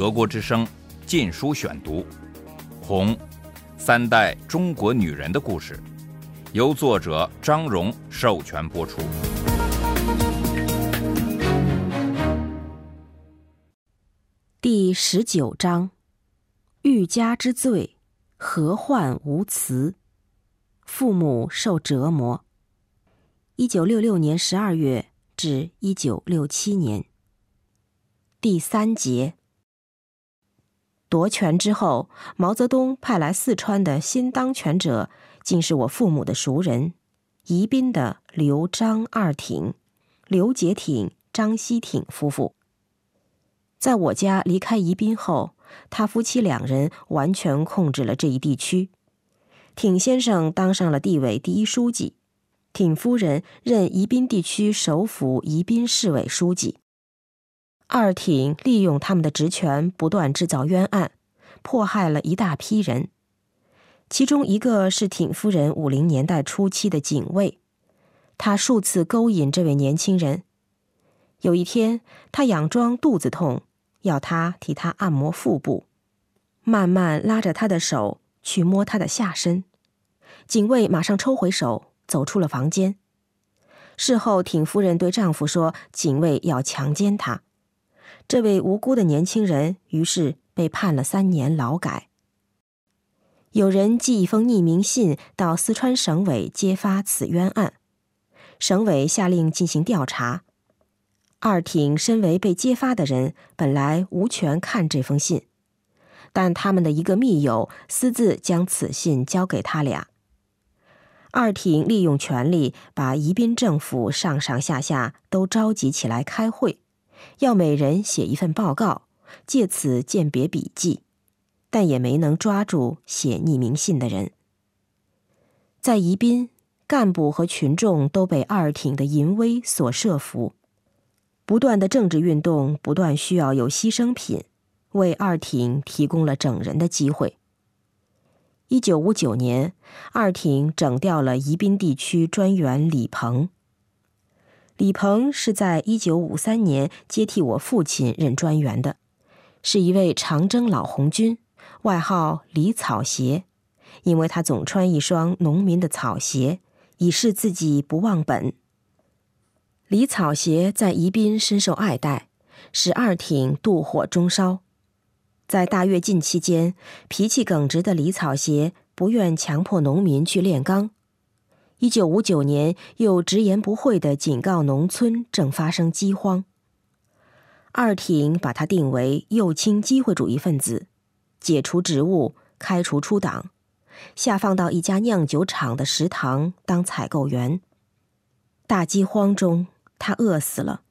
德国之声《禁书选读》《鸿：三代中国女人的故事》，由作者张荣授权播出。第19章：欲加之罪，何患无辞？父母受折磨。1966年12月至1967年。第3节。夺权之后，毛泽东派来四川的新当权者，竟是我父母的熟人，宜宾的刘张二挺、刘杰挺、张锡挺夫妇。在我家离开宜宾后，他夫妻两人完全控制了这一地区。挺先生当上了地委第一书记，挺夫人任宜宾地区首府宜宾市委书记。二挺利用他们的职权，不断制造冤案，迫害了一大批人。其中一个是挺夫人50年代初期的警卫，他数次勾引这位年轻人。有一天，他佯装肚子痛，要他替他按摩腹部，慢慢拉着他的手去摸他的下身。警卫马上抽回手，走出了房间。事后，挺夫人对丈夫说，警卫要强奸她。这位无辜的年轻人于是被判了3年劳改。有人寄一封匿名信到四川省委揭发此冤案，省委下令进行调查。二挺身为被揭发的人，本来无权看这封信，但他们的一个密友私自将此信交给他俩。二挺利用权力，把宜宾政府上上下下都召集起来开会，要每人写一份报告，借此鉴别笔迹，但也没能抓住写匿名信的人。在宜宾，干部和群众都被二挺的淫威所慑服，不断的政治运动不断需要有牺牲品，为二挺提供了整人的机会。1959年，二挺整掉了宜宾地区专员李鹏。李鹏是在1953年接替我父亲任专员的，是一位长征老红军，外号李草鞋，因为他总穿一双农民的草鞋，以示自己不忘本。李草鞋在宜宾深受爱戴，使二挺妒火中烧。在大跃进期间，脾气耿直的李草鞋不愿强迫农民去炼钢。1959年又直言不讳地警告农村正发生饥荒。二挺把他定为右倾机会主义分子，解除职务，开除出党，下放到一家酿酒厂的食堂当采购员。大饥荒中，他饿死了。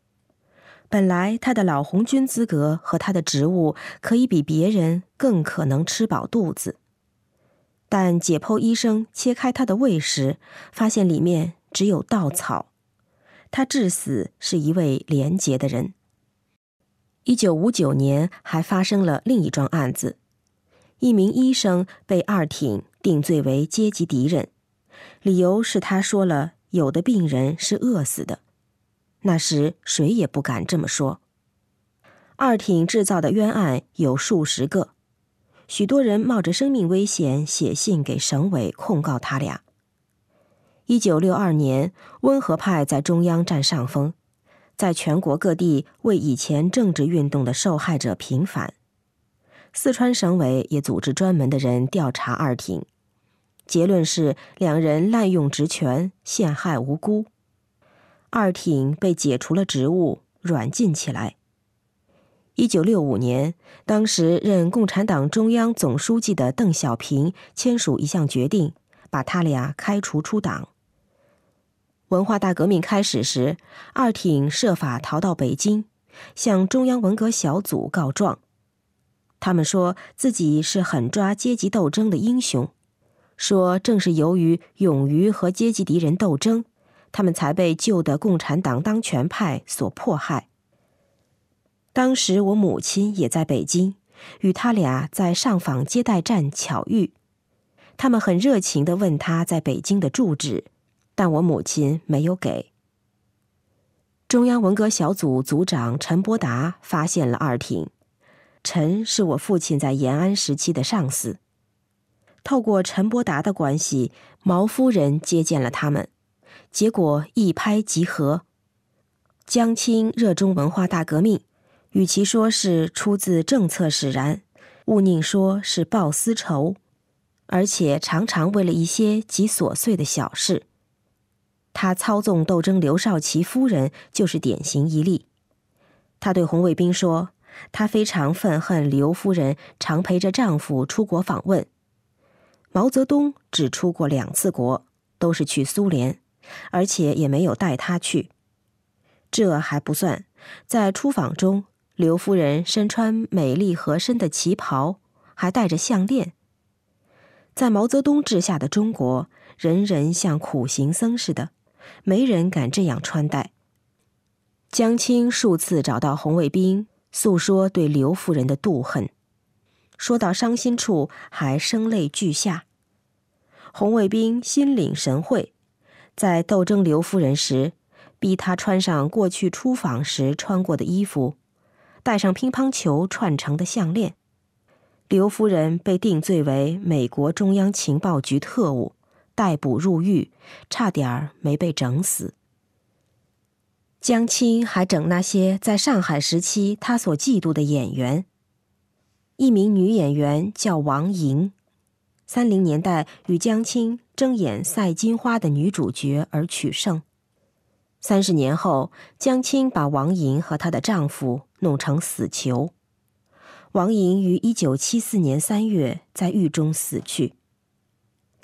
本来他的老红军资格和他的职务可以比别人更可能吃饱肚子。但解剖医生切开他的胃时，发现里面只有稻草。他至死是一位廉洁的人。1959年还发生了另一桩案子，一名医生被二挺定罪为阶级敌人，理由是他说了有的病人是饿死的。那时谁也不敢这么说。二挺制造的冤案有数十个。许多人冒着生命危险写信给省委控告他俩。1962年，温和派在中央占上风，在全国各地为以前政治运动的受害者平反。四川省委也组织专门的人调查二挺，结论是两人滥用职权，陷害无辜。二挺被解除了职务，软禁起来。1965年，当时任共产党中央总书记的邓小平签署一项决定，把他俩开除出党。文化大革命开始时，二挺设法逃到北京，向中央文革小组告状。他们说自己是狠抓阶级斗争的英雄，说正是由于勇于和阶级敌人斗争，他们才被旧的共产党当权派所迫害。当时我母亲也在北京，与他俩在上访接待站巧遇。他们很热情地问他在北京的住址，但我母亲没有给。中央文革小组组长陈伯达发现了二挺，陈是我父亲在延安时期的上司，透过陈伯达的关系，毛夫人接见了他们，结果一拍即合。江青热衷文化大革命，与其说是出自政策使然，勿宁说是报私仇，而且常常为了一些极琐碎的小事。他操纵斗争刘少奇夫人就是典型一例。他对红卫兵说，他非常愤恨刘夫人常陪着丈夫出国访问。毛泽东只出过2次国，都是去苏联，而且也没有带他去。这还不算，在出访中，刘夫人身穿美丽合身的旗袍，还戴着项链。在毛泽东治下的中国，人人像苦行僧似的，没人敢这样穿戴。江青数次找到红卫兵，诉说对刘夫人的妒恨，说到伤心处还声泪俱下。红卫兵心领神会，在斗争刘夫人时，逼他穿上过去出访时穿过的衣服，戴上乒乓球串成的项链。刘夫人被定罪为美国中央情报局特务，逮捕入狱，差点没被整死。江青还整那些在上海时期他所嫉妒的演员。一名女演员叫王莹，30年代与江青争演《赛金花》的女主角而取胜。30年后，江青把王莹和她的丈夫弄成死囚。王莹于1974年3月在狱中死去。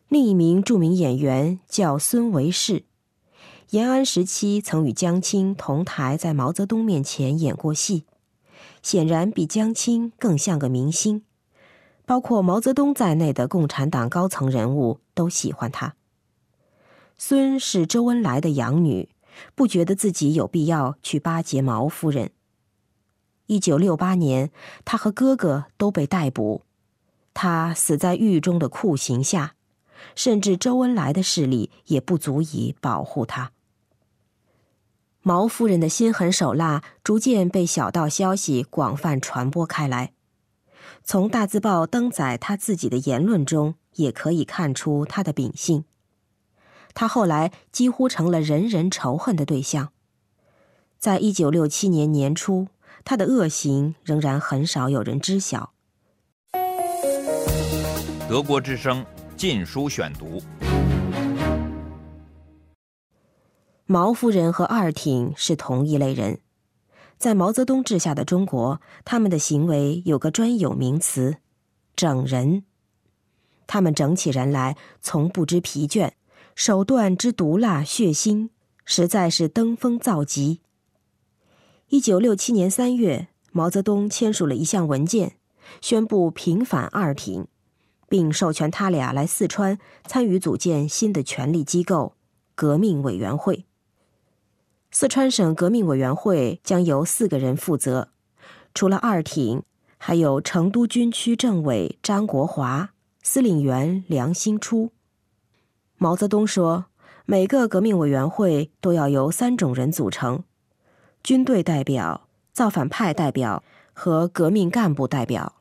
另一名著名演员叫孙维士，延安时期曾与江青同台，在毛泽东面前演过戏，显然比江青更像个明星，包括毛泽东在内的共产党高层人物都喜欢他。孙是周恩来的养女，不觉得自己有必要去巴结毛夫人。1968年，他和哥哥都被逮捕，他死在狱中的酷刑下，甚至周恩来的势力也不足以保护他。毛夫人的心狠手辣逐渐被小道消息广泛传播开来，从大字报登载他自己的言论中也可以看出他的秉性。他后来几乎成了人人仇恨的对象。在1967年年初，他的恶行仍然很少有人知晓。德国之声禁书选读。毛夫人和二挺是同一类人。在毛泽东治下的中国，他们的行为有个专有名词，整人。他们整起人来从不知疲倦，手段之毒辣血腥，实在是登峰造极。1967年3月，毛泽东签署了一项文件，宣布平反二挺，并授权他俩来四川参与组建新的权力机构——革命委员会。四川省革命委员会将由4个人负责，除了二挺，还有成都军区政委张国华、司令员梁兴初。毛泽东说，每个革命委员会都要由3种人组成：军队代表、造反派代表和革命干部代表。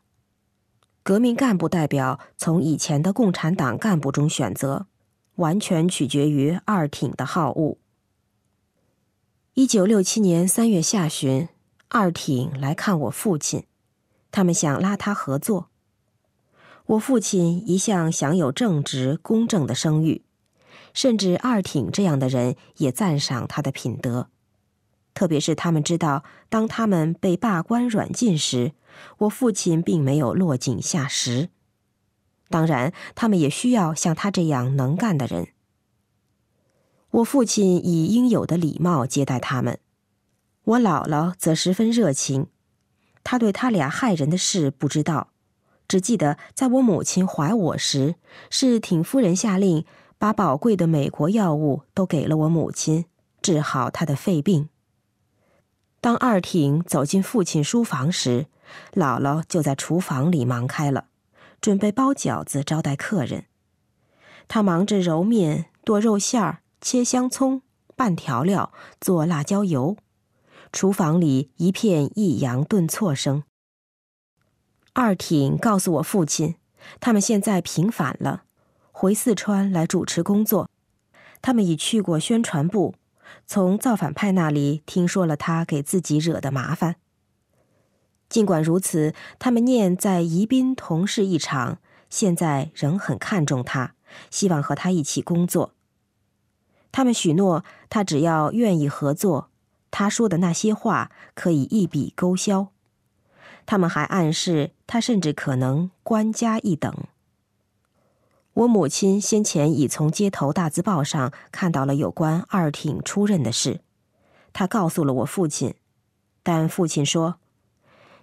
革命干部代表从以前的共产党干部中选择，完全取决于二挺的好恶。1967年3月下旬，二挺来看我父亲，他们想拉他合作。我父亲一向享有正直公正的声誉，甚至二挺这样的人也赞赏他的品德。特别是他们知道，当他们被罢官软禁时，我父亲并没有落井下石。当然，他们也需要像他这样能干的人。我父亲以应有的礼貌接待他们，我姥姥则十分热情。他对他俩害人的事不知道，只记得在我母亲怀我时，是挺夫人下令把宝贵的美国药物都给了我母亲，治好她的肺病。当二挺走进父亲书房时，姥姥就在厨房里忙开了，准备包饺子招待客人。她忙着揉面、剁肉馅儿、切香葱、拌调料、做辣椒油，厨房里一片抑扬顿挫声。二挺告诉我父亲，他们现在平反了，回四川来主持工作。他们已去过宣传部，从造反派那里听说了他给自己惹的麻烦。尽管如此，他们念在宜宾同事一场，现在仍很看重他，希望和他一起工作。他们许诺，他只要愿意合作，他说的那些话可以一笔勾销。他们还暗示他甚至可能官加一等。我母亲先前已从街头大字报上看到了有关二挺出任的事，她告诉了我父亲，但父亲说，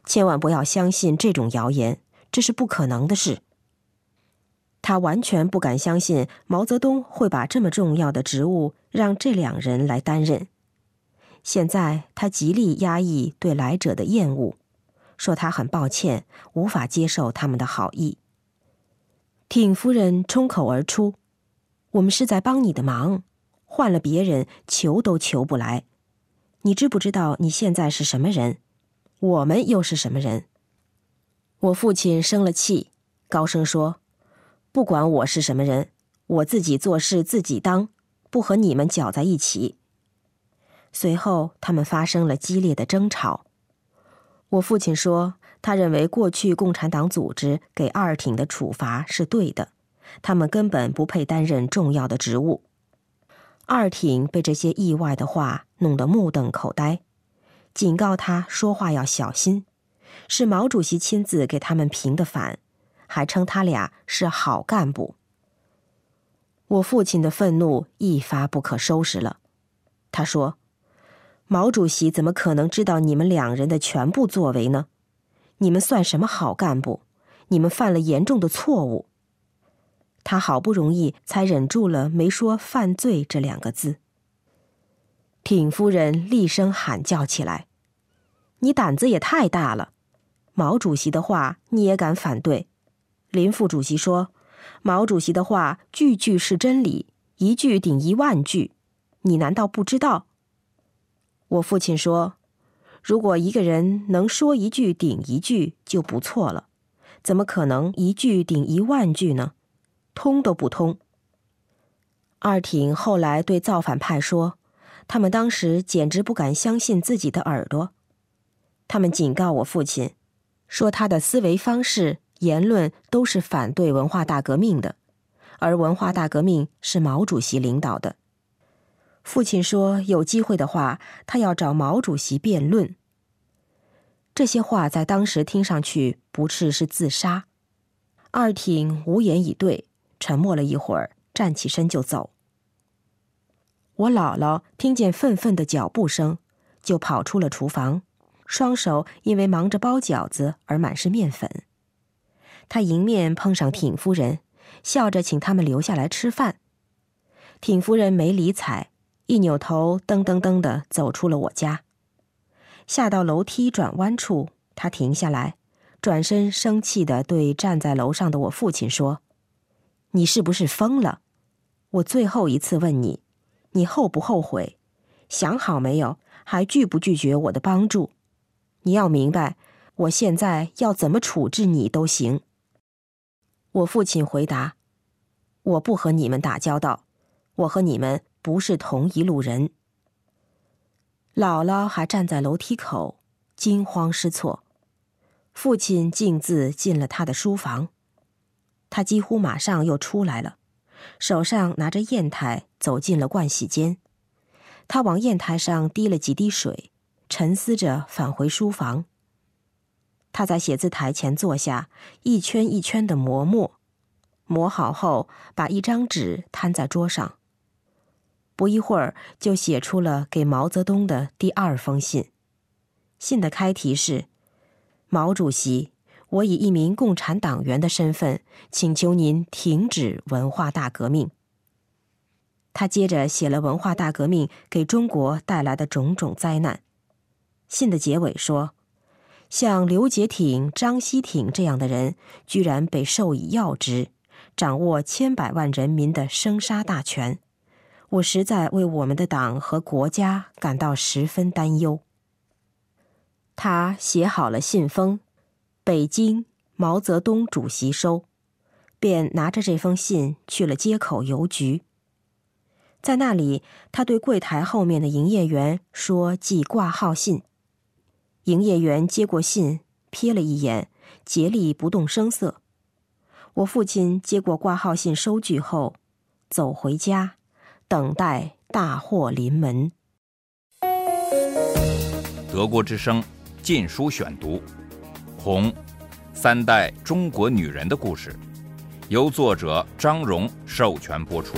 千万不要相信这种谣言，这是不可能的事。他完全不敢相信毛泽东会把这么重要的职务让这两人来担任。现在他极力压抑对来者的厌恶，说他很抱歉，无法接受他们的好意。挺夫人冲口而出，我们是在帮你的忙，换了别人求都求不来。你知不知道你现在是什么人？我们又是什么人？我父亲生了气，高声说，不管我是什么人，我自己做事自己当，不和你们搅在一起。随后他们发生了激烈的争吵。我父亲说，他认为过去共产党组织给二挺的处罚是对的，他们根本不配担任重要的职务。二挺被这些意外的话弄得目瞪口呆，警告他说话要小心，是毛主席亲自给他们平的反，还称他俩是好干部。我父亲的愤怒一发不可收拾了，他说，毛主席怎么可能知道你们两人的全部作为呢？你们算什么好干部？你们犯了严重的错误。他好不容易才忍住了没说犯罪这两个字。挺夫人厉声喊叫起来，你胆子也太大了，毛主席的话你也敢反对？林副主席说，毛主席的话句句是真理，一句顶10000句，你难道不知道？我父亲说，如果一个人能说一句顶一句就不错了，怎么可能一句顶10000句呢？通都不通。二挺后来对造反派说，他们当时简直不敢相信自己的耳朵。他们警告我父亲，说他的思维方式、言论都是反对文化大革命的，而文化大革命是毛主席领导的。父亲说，有机会的话，他要找毛主席辩论。这些话在当时听上去不啻是自杀。二挺无言以对，沉默了一会儿，站起身就走。我姥姥听见愤愤的脚步声，就跑出了厨房，双手因为忙着包饺子而满是面粉。她迎面碰上挺夫人，笑着请他们留下来吃饭。挺夫人没理睬，一扭头噔噔噔地走出了我家。下到楼梯转弯处，他停下来，转身生气地对站在楼上的我父亲说，你是不是疯了？我最后一次问你，你后不后悔？想好没有？还拒不拒绝我的帮助？你要明白，我现在要怎么处置你都行。我父亲回答，我不和你们打交道，我和你们不是同一路人。姥姥还站在楼梯口，惊慌失措。父亲径自进了他的书房，他几乎马上又出来了，手上拿着砚台走进了盥洗间。他往砚台上滴了几滴水，沉思着返回书房。他在写字台前坐下，一圈一圈地磨墨，磨好后把一张纸摊在桌上。不一会儿就写出了给毛泽东的第2封信，信的开题是，毛主席，我以一名共产党员的身份请求您停止文化大革命。他接着写了文化大革命给中国带来的种种灾难。信的结尾说，像刘杰挺、张希挺这样的人居然被授以要职，掌握100000000人民的生杀大权，我实在为我们的党和国家感到十分担忧。他写好了信封，北京毛泽东主席收，便拿着这封信去了街口邮局。在那里，他对柜台后面的营业员说寄挂号信。营业员接过信，瞥了一眼，竭力不动声色。我父亲接过挂号信收据后，走回家，等待大祸临门。德国之声《禁书选读》，鸿，三代中国女人的故事，由作者张荣授权播出。